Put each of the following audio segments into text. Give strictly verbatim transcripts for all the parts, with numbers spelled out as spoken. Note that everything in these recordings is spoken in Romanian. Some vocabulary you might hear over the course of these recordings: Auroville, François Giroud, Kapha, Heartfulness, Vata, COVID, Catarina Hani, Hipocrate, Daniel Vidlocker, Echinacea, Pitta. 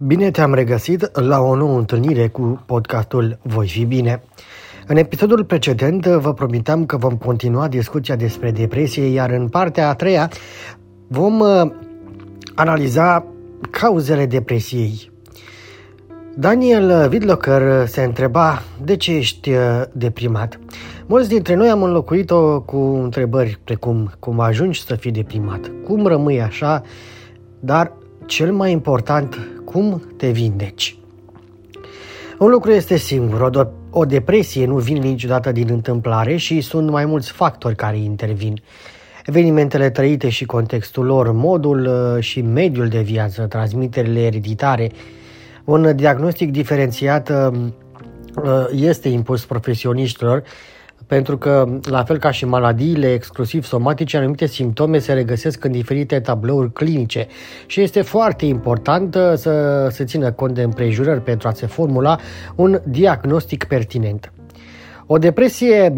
Bine te-am regăsit la o nouă întâlnire cu podcastul Voi fi bine. În episodul precedent vă promiteam că vom continua discuția despre depresie, iar în partea a treia vom analiza cauzele depresiei. Daniel Vidlocker se întreba: de ce ești deprimat? Mulți dintre noi am înlocuit-o cu întrebări precum: cum ajungi să fii deprimat? Cum rămâi așa? Dar cel mai important, cum te vindeci? Un lucru este singur, o, o depresie nu vine niciodată din întâmplare și sunt mai mulți factori care intervin. Evenimentele trăite și contextul lor, modul și mediul de viață, transmiterile ereditare. Un diagnostic diferențiat este impus profesioniștilor, pentru că, la fel ca și maladiile exclusiv somatice, anumite simptome se regăsesc în diferite tablouri clinice și este foarte important să se țină cont de împrejurări pentru a se formula un diagnostic pertinent. O depresie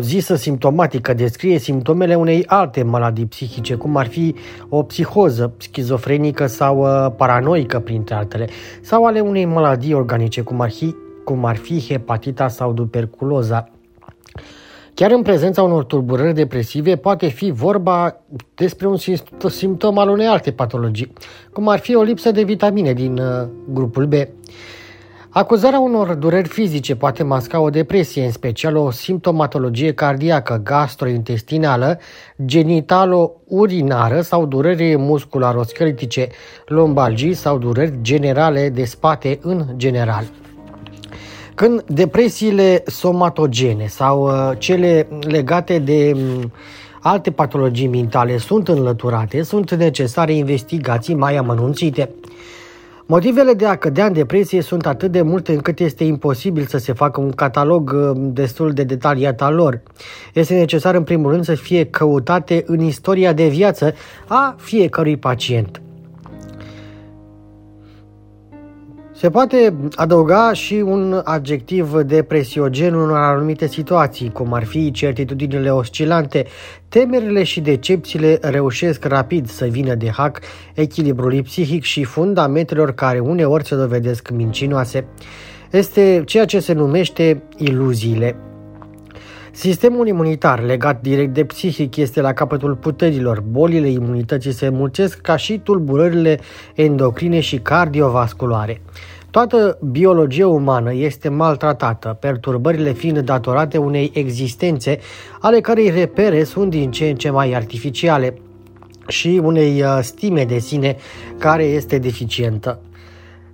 zisă simptomatică descrie simptomele unei alte maladii psihice, cum ar fi o psihoză schizofrenică sau paranoică, printre altele, sau ale unei maladii organice, cum ar fi cum ar fi hepatita sau tuberculoza. Chiar în prezența unor tulburări depresive poate fi vorba despre un simptom al unei alte patologii, cum ar fi o lipsă de vitamine din grupul B. Acuzarea unor dureri fizice poate masca o depresie, în special o simptomatologie cardiacă, gastrointestinală, genitalo-urinară sau dureri muscular-oscheletice, lombalgii sau dureri generale de spate în general. Când depresiile somatogene sau cele legate de alte patologii mentale sunt înlăturate, sunt necesare investigații mai amănunțite. Motivele de a cădea în depresie sunt atât de multe încât este imposibil să se facă un catalog destul de detaliat al lor. Este necesar în primul rând să fie căutate în istoria de viață a fiecărui pacient. Se poate adăuga și un adjectiv depresiogen în anumite situații, cum ar fi certitudinile oscilante. Temerile și decepțiile reușesc rapid să vină de hac echilibrului psihic și fundamentelor care uneori se dovedesc mincinoase. Este ceea ce se numește iluziile. Sistemul imunitar, legat direct de psihic, este la capătul puterilor. Bolile imunității se mulțesc ca și tulburările endocrine și cardiovasculare. Toată biologia umană este maltratată, perturbările fiind datorate unei existențe ale cărei repere sunt din ce în ce mai artificiale și unei stime de sine care este deficientă.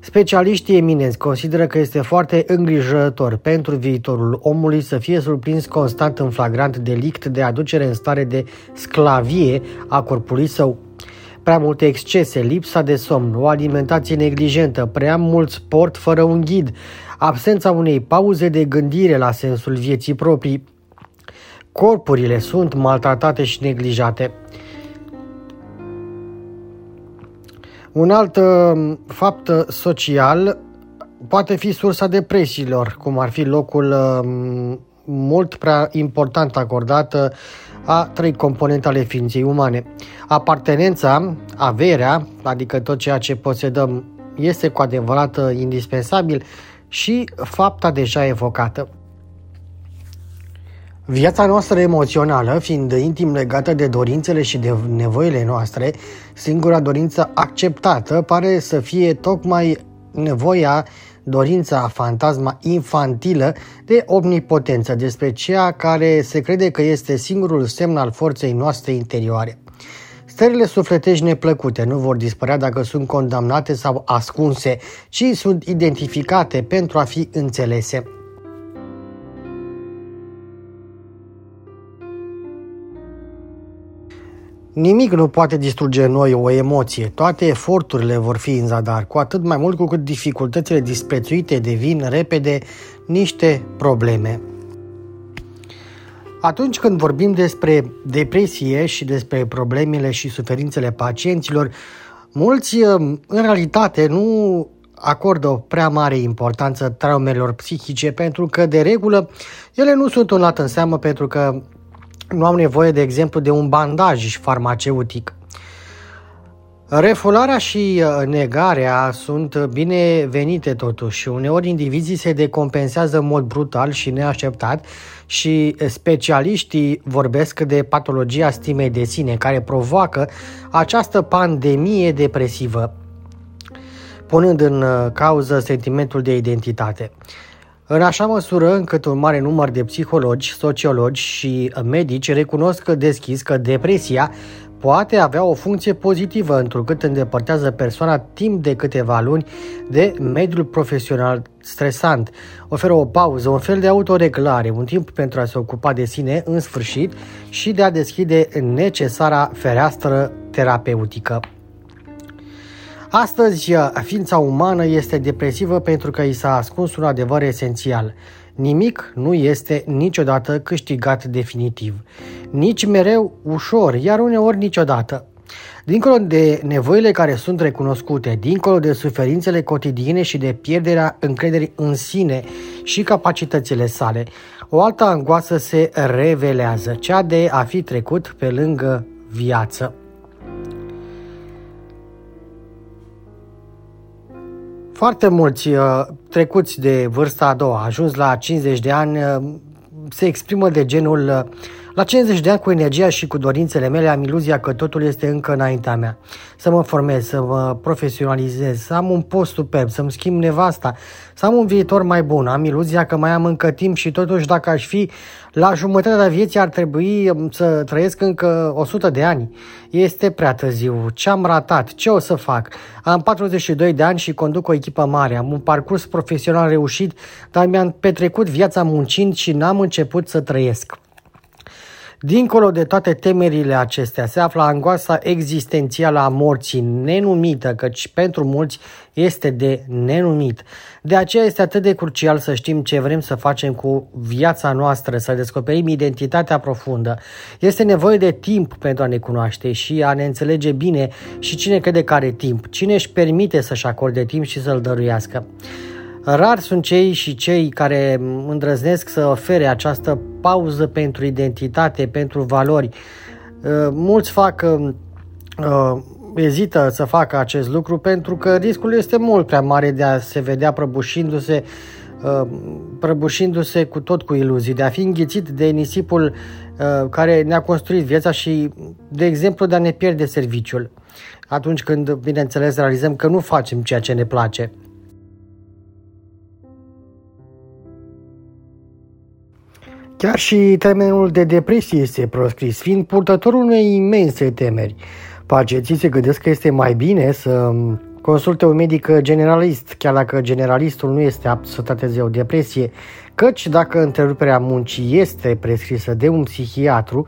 Specialiștii eminenți consideră că este foarte îngrijorător pentru viitorul omului să fie surprins constant în flagrant delict de aducere în stare de sclavie a corpului său. Prea multe excese, lipsa de somn, o alimentație neglijentă, prea mult sport fără un ghid, absența unei pauze de gândire la sensul vieții proprii. Corpurile sunt maltratate și neglijate. Un alt uh, fapt social poate fi sursa depresiilor, cum ar fi locul uh, mult prea important acordat uh, a trei componente ale ființei umane. Apartenența, averea, adică tot ceea ce posedăm, este cu adevărat uh, indispensabil, și fapta deja evocată. Viața noastră emoțională, fiind intim legată de dorințele și de nevoile noastre, singura dorință acceptată pare să fie tocmai nevoia dorința, fantasma infantilă de omnipotență, despre ceea care se crede că este singurul semn al forței noastre interioare. Stările sufletești neplăcute nu vor dispărea dacă sunt condamnate sau ascunse, ci sunt identificate pentru a fi înțelese. Nimic nu poate distruge în noi o emoție, toate eforturile vor fi în zadar, cu atât mai mult cu cât dificultățile disprețuite devin repede niște probleme. Atunci când vorbim despre depresie și despre problemele și suferințele pacienților, mulți în realitate nu acordă o prea mare importanță traumelor psihice, pentru că de regulă ele nu sunt luate în seamă, pentru că nu am nevoie, de exemplu, de un bandaj farmaceutic. Refularea și negarea sunt binevenite totuși. Uneori indivizii se decompensează în mod brutal și neașteptat și specialiștii vorbesc de patologia stimei de sine, care provoacă această pandemie depresivă, punând în cauză sentimentul de identitate. În așa măsură încât un mare număr de psihologi, sociologi și medici recunosc deschis că depresia poate avea o funcție pozitivă, întrucât îndepărtează persoana timp de câteva luni de mediul profesional stresant. Oferă o pauză, un fel de autoreglare, un timp pentru a se ocupa de sine în sfârșit și de a deschide necesara fereastră terapeutică. Astăzi, ființa umană este depresivă pentru că i s-a ascuns un adevăr esențial. Nimic nu este niciodată câștigat definitiv, nici mereu ușor, iar uneori niciodată. Dincolo de nevoile care sunt recunoscute, dincolo de suferințele cotidiene și de pierderea încrederii în sine și capacitățile sale, o altă angoasă se revelează, cea de a fi trecut pe lângă viață. Foarte mulți trecuți de vârsta a doua, ajuns la cincizeci de ani, se exprimă de genul: la cincizeci de ani, cu energia și cu dorințele mele, am iluzia că totul este încă înaintea mea. Să mă formez, să mă profesionalizez, să am un post superb, să-mi schimb nevasta, să am un viitor mai bun. Am iluzia că mai am încă timp și totuși, dacă aș fi la jumătatea vieții, ar trebui să trăiesc încă o sută de ani. Este prea târziu. Ce-am ratat? Ce o să fac? Am patruzeci și doi de ani și conduc o echipă mare. Am un parcurs profesional reușit, dar mi-am petrecut viața muncind și n-am început să trăiesc. Dincolo de toate temerile acestea se află angoasa existențială a morții, nenumită, căci pentru mulți este de nenumit. De aceea este atât de crucial să știm ce vrem să facem cu viața noastră, să descoperim identitatea profundă. Este nevoie de timp pentru a ne cunoaște și a ne înțelege bine și cine crede că are timp, cine își permite să-și acorde timp și să-l dăruiască. Rar sunt cei și cei care îndrăznesc să ofere această pauză pentru identitate, pentru valori. Mulți fac, ezită să facă acest lucru pentru că riscul este mult prea mare de a se vedea prăbușindu-se, prăbușindu-se cu tot cu iluzii, de a fi înghițit de nisipul care ne-a construit viața și, de exemplu, de a ne pierde serviciul, atunci când, bineînțeles, realizăm că nu facem ceea ce ne place. Chiar și termenul de depresie este proscris, fiind purtătorul unei imense temeri. Pacienții se gândesc că este mai bine să consulte un medic generalist, chiar dacă generalistul nu este apt să trateze o depresie, căci dacă întreruperea muncii este prescrisă de un psihiatru,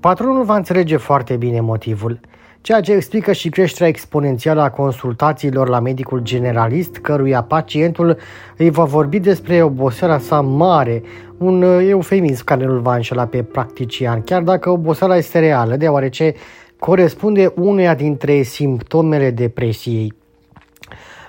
patronul va înțelege foarte bine motivul, ceea ce explică și creșterea exponențială a consultațiilor la medicul generalist, căruia pacientul îi va vorbi despre oboseala sa mare, un eufemism care îl va înșela pe practician, chiar dacă oboseala este reală, deoarece corespunde uneia dintre simptomele depresiei.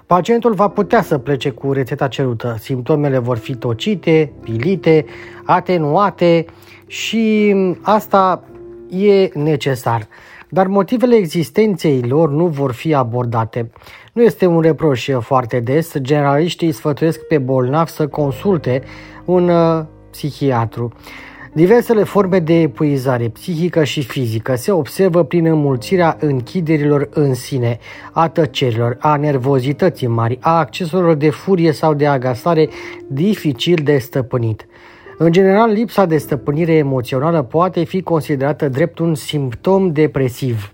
Pacientul va putea să plece cu rețeta cerută. Simptomele vor fi tocite, pilite, atenuate și asta e necesar. Dar motivele existenței lor nu vor fi abordate. Nu este un reproș foarte des, generaliștii sfătuiesc pe bolnavi să consulte un uh, psihiatru. Diversele forme de epuizare psihică și fizică se observă prin înmulțirea închiderilor în sine, a tăcerilor, a nervozității mari, a acceselor de furie sau de agasare dificil de stăpânit. În general, lipsa de stăpânire emoțională poate fi considerată drept un simptom depresiv.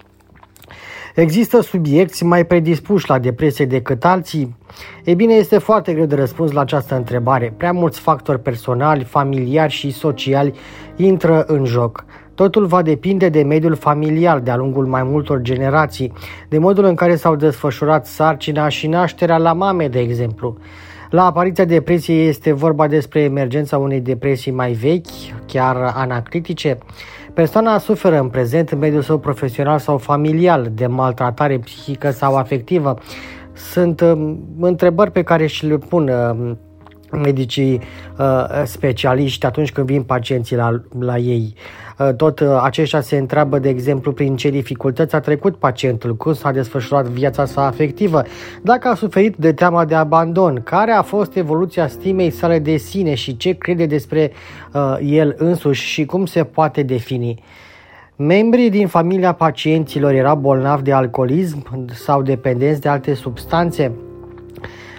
Există subiecți mai predispuși la depresie decât alții? Ei bine, este foarte greu de răspuns la această întrebare. Prea mulți factori personali, familiari și sociali intră în joc. Totul va depinde de mediul familial de-a lungul mai multor generații, de modul în care s-au desfășurat sarcina și nașterea la mame, de exemplu. La apariția depresiei este vorba despre emergența unei depresii mai vechi, chiar anacritice. Persoana suferă în prezent în mediul său profesional sau familial de maltratare psihică sau afectivă. Sunt uh, întrebări pe care și le pun uh, medicii uh, specialiști atunci când vin pacienții la, la ei. Uh, tot uh, aceștia se întreabă, de exemplu, prin ce dificultăți a trecut pacientul, cum s-a desfășurat viața sa afectivă, dacă a suferit de teama de abandon, care a fost evoluția stimei sale de sine și ce crede despre uh, el însuși și cum se poate defini. Membrii din familia pacienților erau bolnavi de alcoolism sau dependenți de alte substanțe.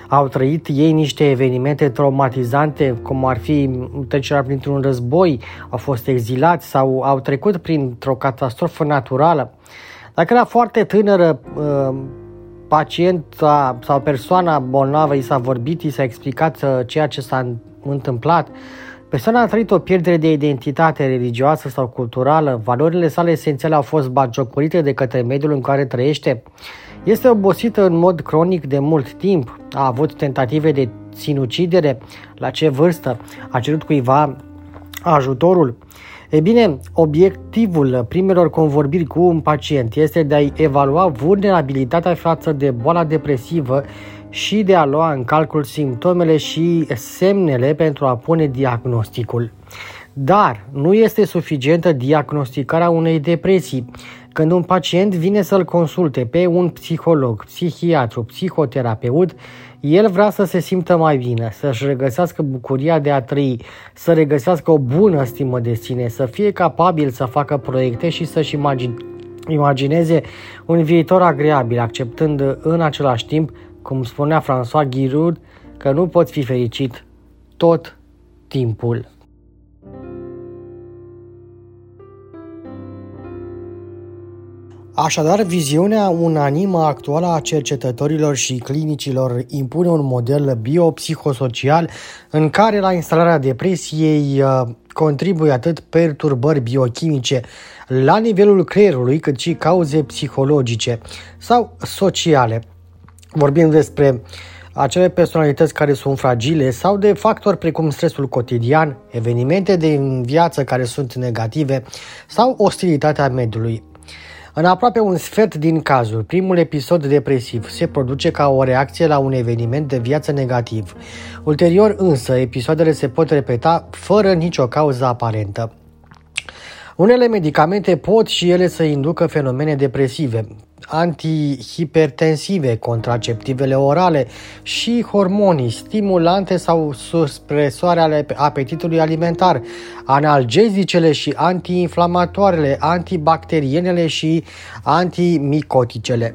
Au trăit ei niște evenimente traumatizante, cum ar fi trecerea printr-un război, au fost exilați sau au trecut printr-o catastrofă naturală. Dacă era foarte tânără, pacienta sau persoana bolnavă i s-a vorbit, i s-a explicat ceea ce s-a întâmplat. Persoana a trăit o pierdere de identitate religioasă sau culturală, valorile sale esențiale au fost batjocorite de către mediul în care trăiește. Este obosită în mod cronic de mult timp, a avut tentative de sinucidere, la ce vârstă, a cerut cuiva ajutorul. Ei bine, obiectivul primelor convorbiri cu un pacient este de a-i evalua vulnerabilitatea față de boala depresivă și de a lua în calcul simptomele și semnele pentru a pune diagnosticul. Dar nu este suficientă diagnosticarea unei depresii. Când un pacient vine să-l consulte pe un psiholog, psihiatru, psihoterapeut, el vrea să se simtă mai bine, să-și regăsească bucuria de a trăi, să regăsească o bună stimă de sine, să fie capabil să facă proiecte și să-și imagineze un viitor agreabil, acceptând în același timp, cum spunea François Giroud, că nu poți fi fericit tot timpul. Așadar, viziunea unanimă actuală a cercetătorilor și clinicilor impune un model biopsihosocial în care la instalarea depresiei contribuie atât perturbări biochimice la nivelul creierului, cât și cauze psihologice sau sociale. Vorbim despre acele personalități care sunt fragile sau de factori precum stresul cotidian, evenimente din viață care sunt negative sau ostilitatea mediului. În aproape un sfert din cazuri, primul episod depresiv se produce ca o reacție la un eveniment de viață negativ. Ulterior însă, episoadele se pot repeta fără nicio cauză aparentă. Unele medicamente pot și ele să inducă fenomene depresive, antihipertensive, contraceptivele orale și hormonii, stimulante sau supresoare ale apetitului alimentar, analgezicele și antiinflamatoarele, antibacterienele și antimicoticele.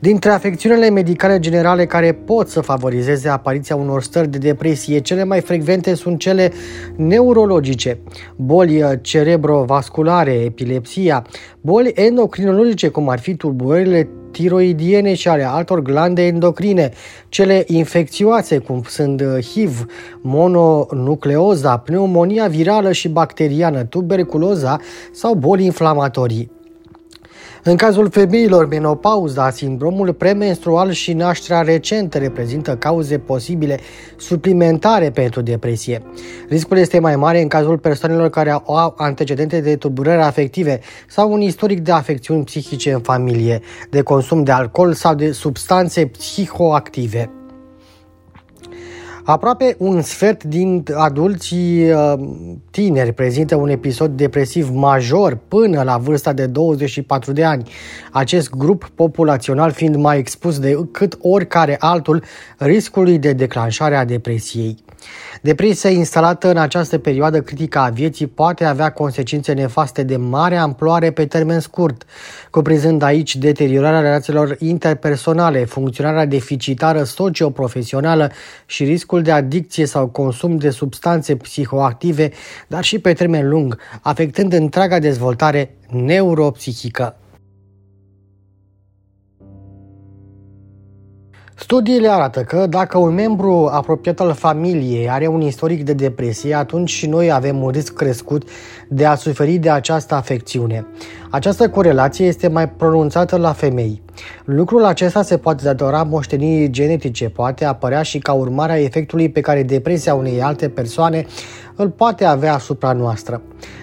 Dintre afecțiunile medicale generale care pot să favorizeze apariția unor stări de depresie, cele mai frecvente sunt cele neurologice, boli cerebrovasculare, epilepsia, boli endocrinologice, cum ar fi tulburările tiroidiene și ale altor glande endocrine, cele infecțioase, cum sunt H I V, mononucleoza, pneumonia virală și bacteriană, tuberculoza sau boli inflamatorii. În cazul femeilor, menopauza, sindromul premenstrual și nașterea recentă reprezintă cauze posibile suplimentare pentru depresie. Riscul este mai mare în cazul persoanelor care au antecedente de tulburări afective sau un istoric de afecțiuni psihice în familie, de consum de alcool sau de substanțe psihoactive. Aproape un sfert din adulții tineri prezintă un episod depresiv major până la vârsta de douăzeci și patru de ani, acest grup populațional fiind mai expus decât oricare altul riscului de declanșare a depresiei. Depresia instalată în această perioadă critică a vieții poate avea consecințe nefaste de mare amploare pe termen scurt, cuprinzând aici deteriorarea relațiilor interpersonale, funcționarea deficitară socioprofesională și riscul de adicție sau consum de substanțe psihoactive, dar și pe termen lung, afectând întreaga dezvoltare neuropsihică. Studiile arată că dacă un membru apropiat al familiei are un istoric de depresie, atunci și noi avem un risc crescut de a suferi de această afecțiune. Această corelație este mai pronunțată la femei. Lucrul acesta se poate datora moștenirii genetice, poate apărea și ca urmare a efectului pe care depresia unei alte persoane îl poate avea asupra noastră.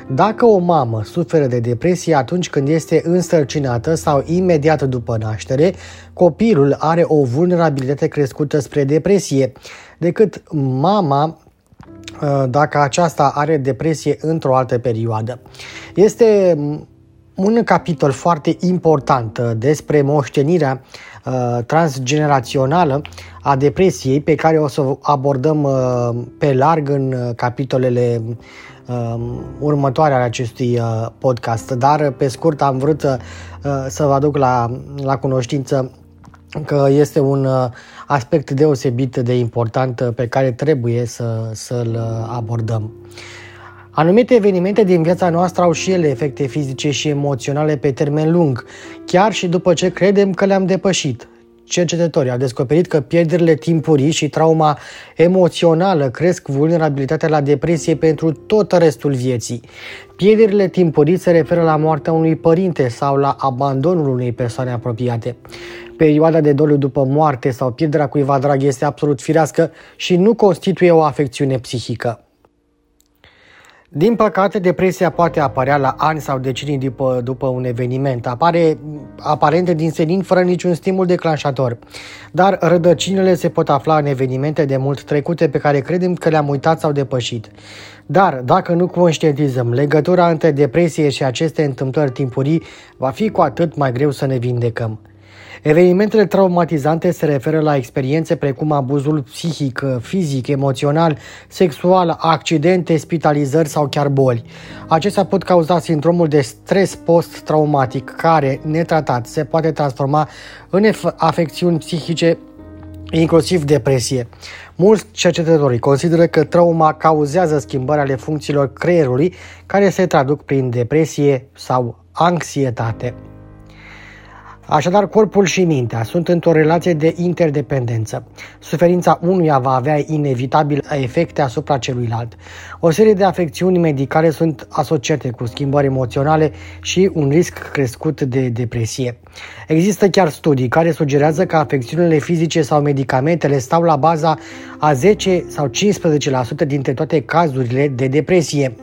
Dacă o mamă suferă de depresie atunci când este însărcinată sau imediat după naștere, copilul are o vulnerabilitate crescută spre depresie, decât mama dacă aceasta are depresie într-o altă perioadă. Este un capitol foarte important despre moștenirea uh, transgenerațională a depresiei, pe care o să abordăm uh, pe larg în capitolele uh, următoare ale acestui uh, podcast, dar pe scurt am vrut uh, să vă aduc la, la cunoștință că este un uh, aspect deosebit de important uh, pe care trebuie să, să-l abordăm. Anumite evenimente din viața noastră au și ele efecte fizice și emoționale pe termen lung, chiar și după ce credem că le-am depășit. Cercetătorii au descoperit că pierderile timpurii și trauma emoțională cresc vulnerabilitatea la depresie pentru tot restul vieții. Pierderile timpurii se referă la moartea unui părinte sau la abandonul unei persoane apropiate. Perioada de doliu după moarte sau pierderea cuiva drag este absolut firească și nu constituie o afecțiune psihică. Din păcate, depresia poate apărea la ani sau decenii după, după un eveniment. Apare aparent din senin, fără niciun stimul declanșator. Dar rădăcinile se pot afla în evenimente de mult trecute pe care credem că le-am uitat sau depășit. Dar, dacă nu conștientizăm legătura între depresie și aceste întâmplări timpurii, va fi cu atât mai greu să ne vindecăm. Evenimentele traumatizante se referă la experiențe precum abuzul psihic, fizic, emoțional, sexual, accidente, spitalizări sau chiar boli. Acestea pot cauza sindromul de stres post-traumatic, care, netratat, se poate transforma în afecțiuni psihice, inclusiv depresie. Mulți cercetători consideră că trauma cauzează schimbări ale funcțiilor creierului, care se traduc prin depresie sau anxietate. Așadar, corpul și mintea sunt într-o relație de interdependență. Suferința unuia va avea inevitabil efecte asupra celuilalt. O serie de afecțiuni medicale sunt asociate cu schimbări emoționale și un risc crescut de depresie. Există chiar studii care sugerează că afecțiunile fizice sau medicamentele stau la baza a zece sau cincisprezece la sută dintre toate cazurile de depresie.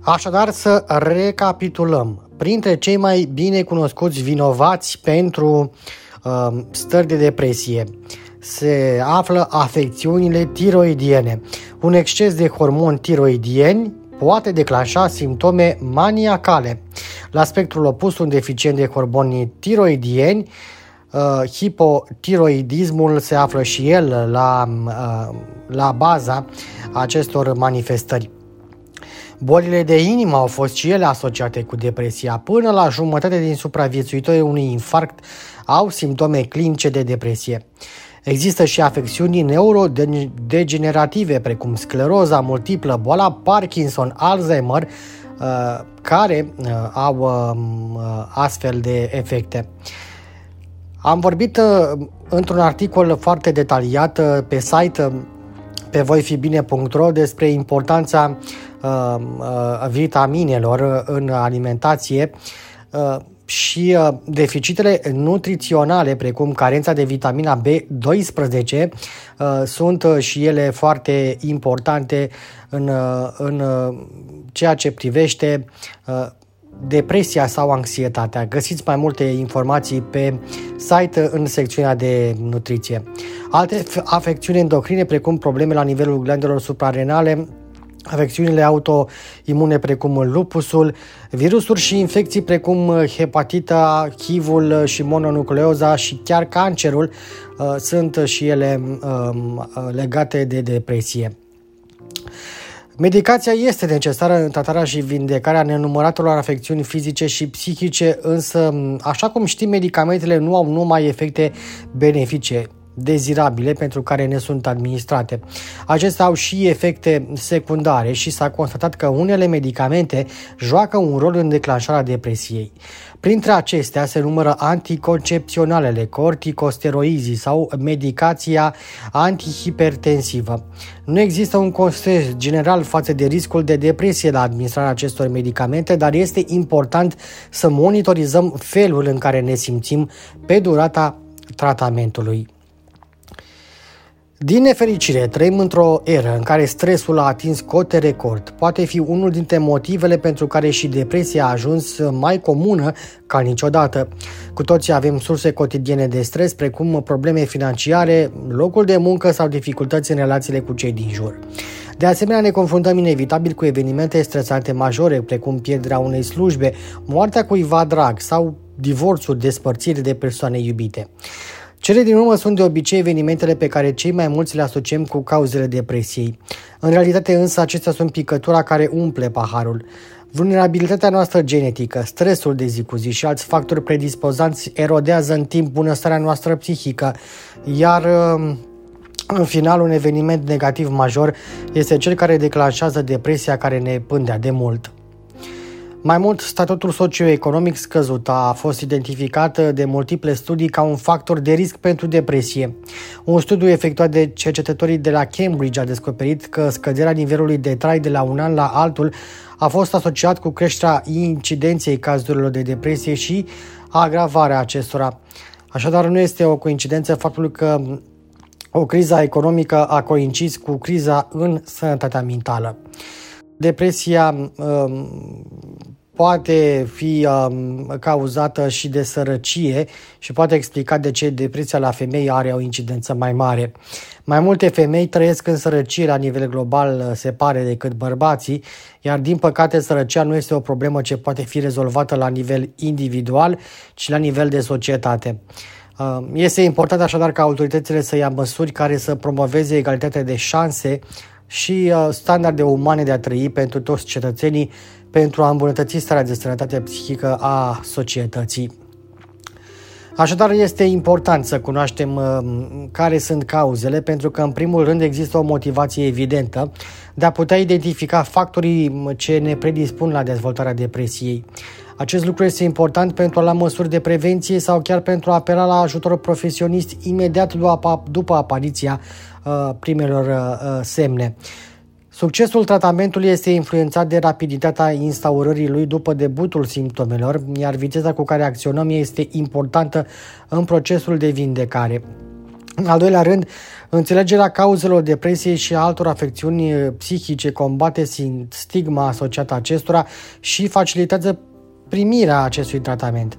Așadar, să recapitulăm. Printre cei mai bine cunoscuți vinovați pentru uh, stări de depresie se află afecțiunile tiroidiene. Un exces de hormoni tiroidieni poate declanșa simptome maniacale. La spectrul opus, un deficient de hormoni tiroidieni, uh, hipotiroidismul se află și el la, uh, la baza acestor manifestări. Bolile de inimă au fost și ele asociate cu depresia. Până la jumătate din supraviețuitorii unui infarct au simptome clinice de depresie. Există și afecțiuni neurodegenerative, precum scleroza multiplă, boala Parkinson, Alzheimer, care au astfel de efecte. Am vorbit într-un articol foarte detaliat pe site pe voifibine punct ro despre importanța uh, uh, vitaminelor în alimentație uh, și uh, deficitele nutriționale, precum carența de vitamina B doisprezece, uh, sunt uh, și ele foarte importante în, uh, în uh, ceea ce privește uh, depresia sau anxietatea. Găsiți mai multe informații pe site în secțiunea de nutriție. Alte afecțiuni endocrine, precum probleme la nivelul glandelor suprarenale, afecțiunile autoimune precum lupusul, virusuri și infecții precum hepatita, H I V-ul și mononucleoza și chiar cancerul uh, sunt și ele uh, legate de depresie. Medicația este necesară în tratarea și vindecarea nenumăratelor afecțiuni fizice și psihice, însă, așa cum știm, medicamentele nu au numai efecte benefice dezirabile pentru care ne sunt administrate. Acestea au și efecte secundare și s-a constatat că unele medicamente joacă un rol în declanșarea depresiei. Printre acestea se numără anticoncepționalele, corticosteroizii sau medicația antihipertensivă. Nu există un consens general față de riscul de depresie la administrarea acestor medicamente, dar este important să monitorizăm felul în care ne simțim pe durata tratamentului. Din nefericire, trăim într-o eră în care stresul a atins cote record. Poate fi unul dintre motivele pentru care și depresia a ajuns mai comună ca niciodată. Cu toții avem surse cotidiene de stres, precum probleme financiare, locul de muncă sau dificultăți în relațiile cu cei din jur. De asemenea, ne confruntăm inevitabil cu evenimente stresante majore, precum pierderea unei slujbe, moartea cuiva drag sau divorțuri, despărțiri de persoane iubite. Cele din urmă sunt de obicei evenimentele pe care cei mai mulți le asociem cu cauzele depresiei. În realitate însă acestea sunt picătura care umple paharul. Vulnerabilitatea noastră genetică, stresul de zi cu zi și alți factori predispozanți erodează în timp bunăstarea noastră psihică, iar în final un eveniment negativ major este cel care declanșează depresia care ne pândea de mult. Mai mult, statutul socioeconomic scăzut a fost identificat de multiple studii ca un factor de risc pentru depresie. Un studiu efectuat de cercetătorii de la Cambridge a descoperit că scăderea nivelului de trai de la un an la altul a fost asociat cu creșterea incidenței cazurilor de depresie și agravarea acestora. Așadar, nu este o coincidență faptul că o criză economică a coincis cu criza în sănătatea mentală. Depresia um, poate fi um, cauzată și de sărăcie și poate explica de ce depresia la femei are o incidență mai mare. Mai multe femei trăiesc în sărăcie la nivel global, se pare, decât bărbații, iar din păcate sărăcia nu este o problemă ce poate fi rezolvată la nivel individual, ci la nivel de societate. Um, este important așadar ca autoritățile să ia măsuri care să promoveze egalitatea de șanse și standarde umane de a trăi pentru toți cetățenii, pentru a îmbunătăți starea de sănătate psihică a societății. Așadar, este important să cunoaștem care sunt cauzele, pentru că, în primul rând, există o motivație evidentă de a putea identifica factorii ce ne predispun la dezvoltarea depresiei. Acest lucru este important pentru a lua măsuri de prevenție sau chiar pentru a apela la ajutor profesionist imediat după apariția primelor semne. Succesul tratamentului este influențat de rapiditatea instaurării lui după debutul simptomelor, iar viteza cu care acționăm este importantă în procesul de vindecare. În al doilea rând, înțelegerea cauzelor depresiei și a altor afecțiuni psihice combate stigma asociată acestora și facilitează primirea acestui tratament.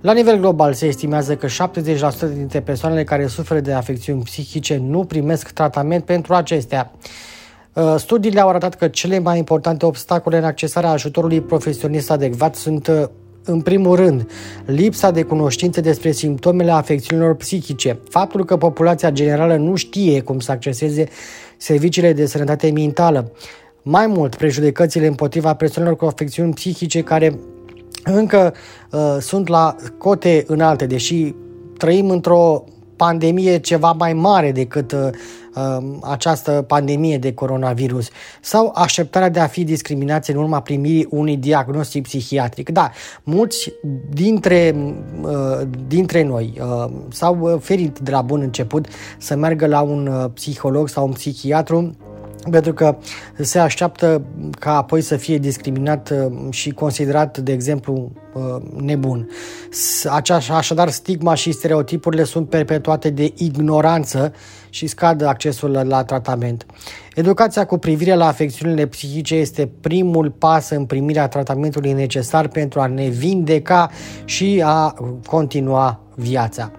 La nivel global se estimează că șaptezeci la sută dintre persoanele care suferă de afecțiuni psihice nu primesc tratament pentru acestea. Studiile au arătat că cele mai importante obstacole în accesarea ajutorului profesionist adecvat sunt, în primul rând, lipsa de cunoștințe despre simptomele afecțiunilor psihice, faptul că populația generală nu știe cum să acceseze serviciile de sănătate mentală, mai mult prejudecățile împotriva persoanelor cu afecțiuni psihice care încă uh, sunt la cote înalte, deși trăim într-o pandemie ceva mai mare decât uh, această pandemie de coronavirus, sau așteptarea de a fi discriminați în urma primirii unui diagnostic psihiatric. Da, mulți dintre, uh, dintre noi uh, s-au ferit de la bun început să meargă la un uh, psiholog sau un psihiatru, pentru că se așteaptă ca apoi să fie discriminat și considerat, de exemplu, nebun. Așadar, stigma și stereotipurile sunt perpetuate de ignoranță și scad accesul la tratament. Educația cu privire la afecțiunile psihice este primul pas în primirea tratamentului necesar pentru a ne vindeca și a continua viața.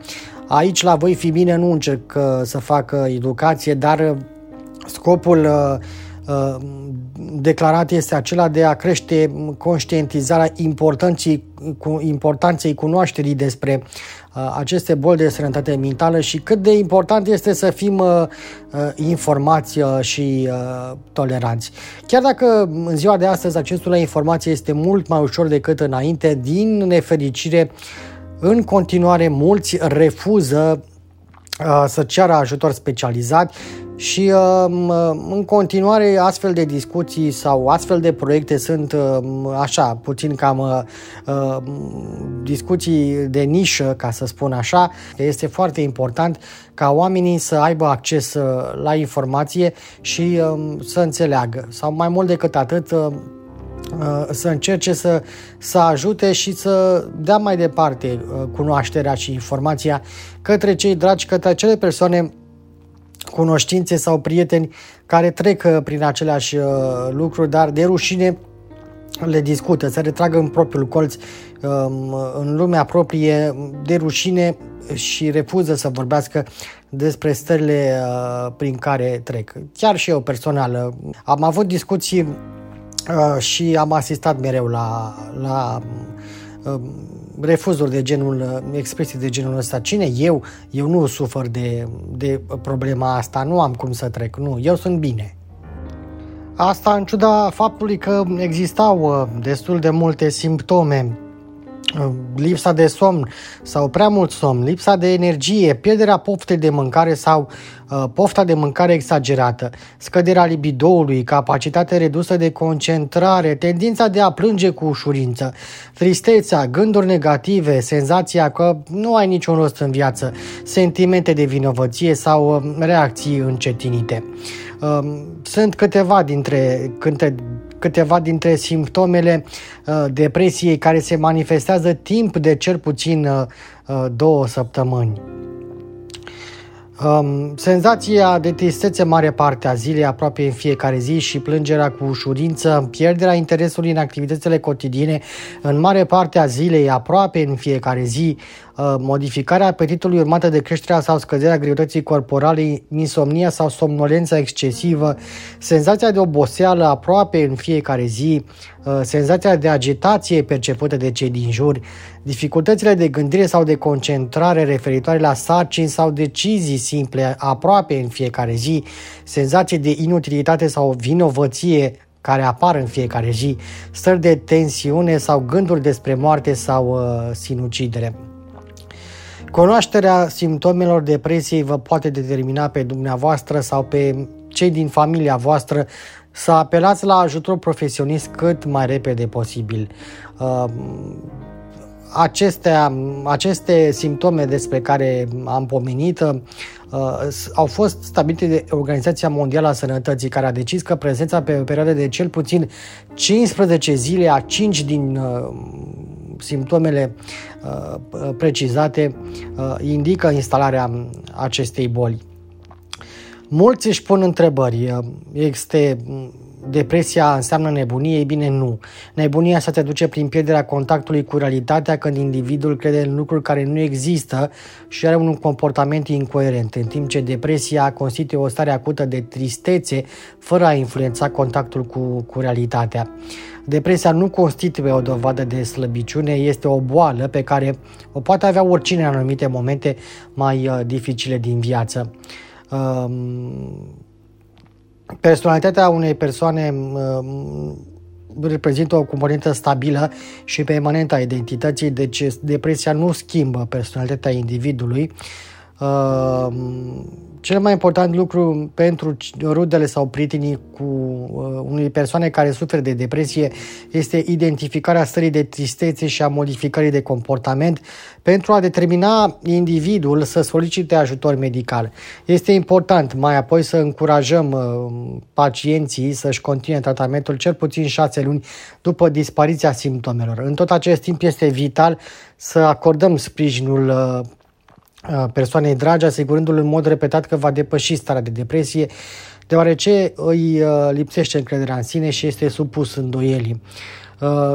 Aici, la Voi Fi Bine, nu încerc să fac educație, dar scopul uh, uh, declarat este acela de a crește conștientizarea importanței, importanței cunoașterii despre aceste boli de sănătate mentală și cât de important este să fim informați și toleranți. Chiar dacă în ziua de astăzi accesul la informație este mult mai ușor decât înainte, din nefericire, în continuare mulți refuză să ceară ajutor specializat și în continuare astfel de discuții sau astfel de proiecte sunt așa, puțin cam discuții de nișă, ca să spun așa. Este foarte important ca oamenii să aibă acces la informație și să înțeleagă, sau mai mult decât atât, să încerce să, să ajute și să dea mai departe cunoașterea și informația către cei dragi, către acele persoane, cunoștințe sau prieteni care trec prin aceleași lucruri, dar de rușine le discută, se retragă în propriul colț, în lumea proprie, de rușine și refuză să vorbească despre stările prin care trec. Chiar și eu personal am avut discuții și am asistat mereu la, la uh, refuzuri de genul, expresii de genul ăsta. Cine? Eu? Eu nu sufăr de, de problema asta, nu am cum să trec, nu, eu sunt bine. Asta în ciuda faptului că existau uh, destul de multe simptome, uh, lipsa de somn sau prea mult somn, lipsa de energie, pierderea poftei de mâncare sau pofta de mâncare exagerată, scăderea libidoului, capacitate redusă de concentrare, tendința de a plânge cu ușurință, tristețea, gânduri negative, senzația că nu ai niciun rost în viață, sentimente de vinovăție sau reacții încetinite. Sunt câteva dintre, câteva dintre simptomele depresiei care se manifestează timp de cel puțin două săptămâni. Um, senzația de tristețe mare parte a zilei, aproape în fiecare zi, și plângerea cu ușurință, pierderea interesului în activitățile cotidiene în mare parte a zilei, aproape în fiecare zi, uh, modificarea apetitului urmată de creșterea sau scăderea greutății corporale, insomnia sau somnolența excesivă, senzația de oboseală aproape în fiecare zi, uh, senzația de agitație percepută de cei din jur, dificultățile de gândire sau de concentrare referitoare la sarcini sau decizii simple aproape în fiecare zi, senzații de inutilitate sau vinovăție care apar în fiecare zi, stări de tensiune sau gânduri despre moarte sau uh, sinucidere. Cunoașterea simptomelor depresiei vă poate determina pe dumneavoastră sau pe cei din familia voastră să apelați la ajutor profesionist cât mai repede posibil. Uh, Acestea, aceste simptome despre care am pomenit uh, au fost stabilite de Organizația Mondială a Sănătății, care a decis că prezența pe o perioadă de cel puțin cincisprezece zile a cinci din uh, simptomele uh, precizate uh, indică instalarea acestei boli. Mulți își pun întrebări. Este... Depresia înseamnă nebunie? Ei bine, nu. Nebunia asta se duce prin pierderea contactului cu realitatea, când individul crede în lucruri care nu există și are un comportament incoerent, în timp ce depresia constituie o stare acută de tristețe fără a influența contactul cu, cu realitatea. Depresia nu constituie o dovadă de slăbiciune, este o boală pe care o poate avea oricine în anumite momente mai uh, dificile din viață. Uh, Personalitatea unei persoane uh, reprezintă o componentă stabilă și permanentă a identității, deci depresia nu schimbă personalitatea individului. Uh, cel mai important lucru pentru rudele sau prietenii cu uh, unei persoane care suferă de depresie este identificarea stării de tristețe și a modificării de comportament pentru a determina individul să solicite ajutor medical. Este important mai apoi să încurajăm uh, pacienții să-și continue tratamentul cel puțin șase luni după dispariția simptomelor. În tot acest timp este vital să acordăm sprijinul uh, persoanei dragi, asigurându-l în mod repetat că va depăși starea de depresie, deoarece îi lipsește încrederea în sine și este supus îndoielii.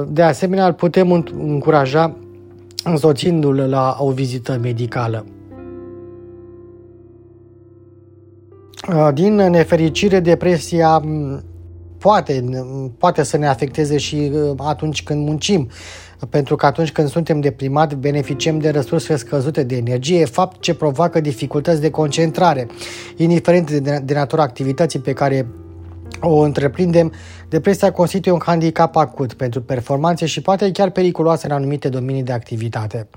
De asemenea, îl putem încuraja însoțindu-l la o vizită medicală. Din nefericire, depresia poate, poate să ne afecteze și atunci când muncim, pentru că atunci când suntem deprimați beneficiem de resurse scăzute de energie, fapt ce provoacă dificultăți de concentrare. Indiferent de natura activității pe care o întreprindem, depresia constituie un handicap acut pentru performanțe și poate chiar periculoasă în anumite domenii de activitate.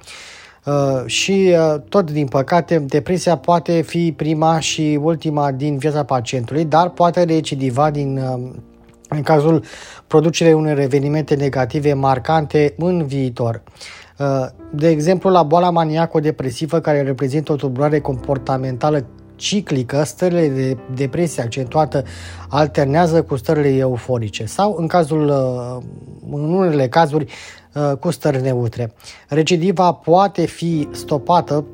Uh, și uh, tot din păcate, depresia poate fi prima și ultima din viața pacientului, dar poate recidiva din, uh, în cazul producerii unor evenimente negative marcante în viitor. Uh, de exemplu, la boala maniaco-depresivă, care reprezintă o tulburare comportamentală ciclică, stările de depresie accentuată alternează cu stările euforice sau, în cazul, în unele cazuri, cu stări neutre. Recidiva poate fi stopată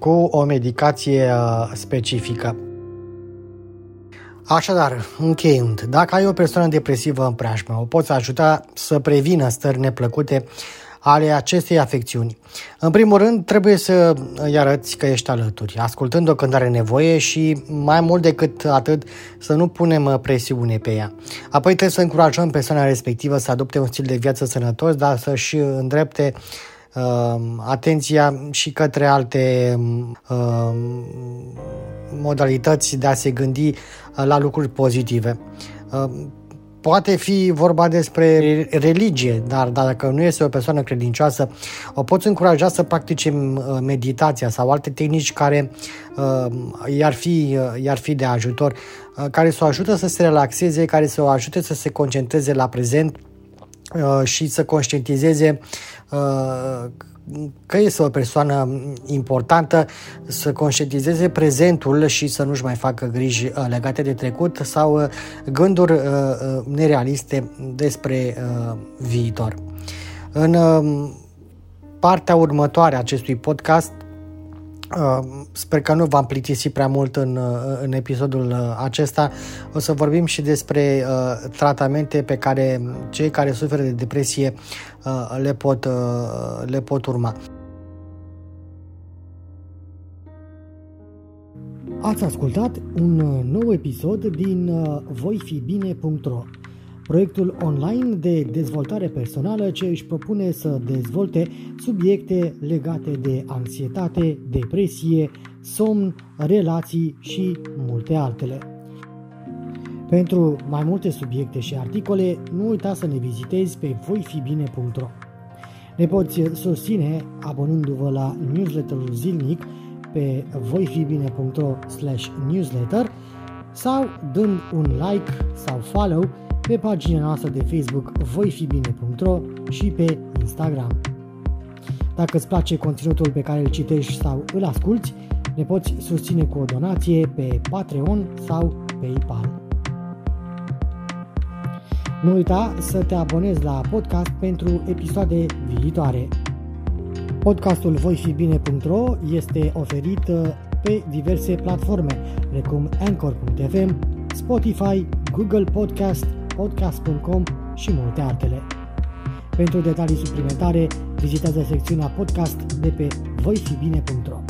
cu o medicație specifică. Așadar, încheiând, dacă ai o persoană depresivă în preajmă, o poți ajuta să prevină stări neplăcute ale acestei afecțiuni. În primul rând, trebuie să îi arăți că ești alături, ascultând-o când are nevoie și, mai mult decât atât, să nu punem presiune pe ea. Apoi trebuie să încurajăm persoana respectivă să adopte un stil de viață sănătos, dar să-și îndrepte uh, atenția și către alte uh, modalități de a se gândi la lucruri pozitive. Uh, Poate fi vorba despre religie, dar dacă nu este o persoană credincioasă, o poți încuraja să practice meditația sau alte tehnici care uh, i-ar fi, uh, i-ar fi de ajutor, uh, care să o ajută să se relaxeze, care să o ajute să se concentreze la prezent uh, și să conștientizeze uh, că este o persoană importantă, să conștientizeze prezentul și să nu-și mai facă griji legate de trecut sau gânduri nerealiste despre viitor. În partea următoare a acestui podcast, sper că nu v-am plictisit prea mult în, în episodul acesta, o să vorbim și despre uh, tratamente pe care cei care suferă de depresie uh, le pot, uh, le pot urma. Ați ascultat un nou episod din voi fi bine punct ro, proiectul online de dezvoltare personală ce își propune să dezvolte subiecte legate de anxietate, depresie, somn, relații și multe altele. Pentru mai multe subiecte și articole, nu uita să ne vizitezi pe voi fi bine punct ro. Ne poți susține abonându-vă la newsletterul zilnic pe voi fi bine punct ro slash newsletter sau dând un like sau follow pe pagina noastră de Facebook voi fi bine punct ro și pe Instagram. Dacă îți place conținutul pe care îl citești sau îl asculti, ne poți susține cu o donație pe Patreon sau PayPal. Nu uita să te abonezi la podcast pentru episoade viitoare. Podcastul voi fi bine punct ro este oferit pe diverse platforme, precum anchor punct f m, Spotify, Google Podcast, podcast punct com și multe altele. Pentru detalii suplimentare, vizitează secțiunea podcast de pe voi fi bine punct ro.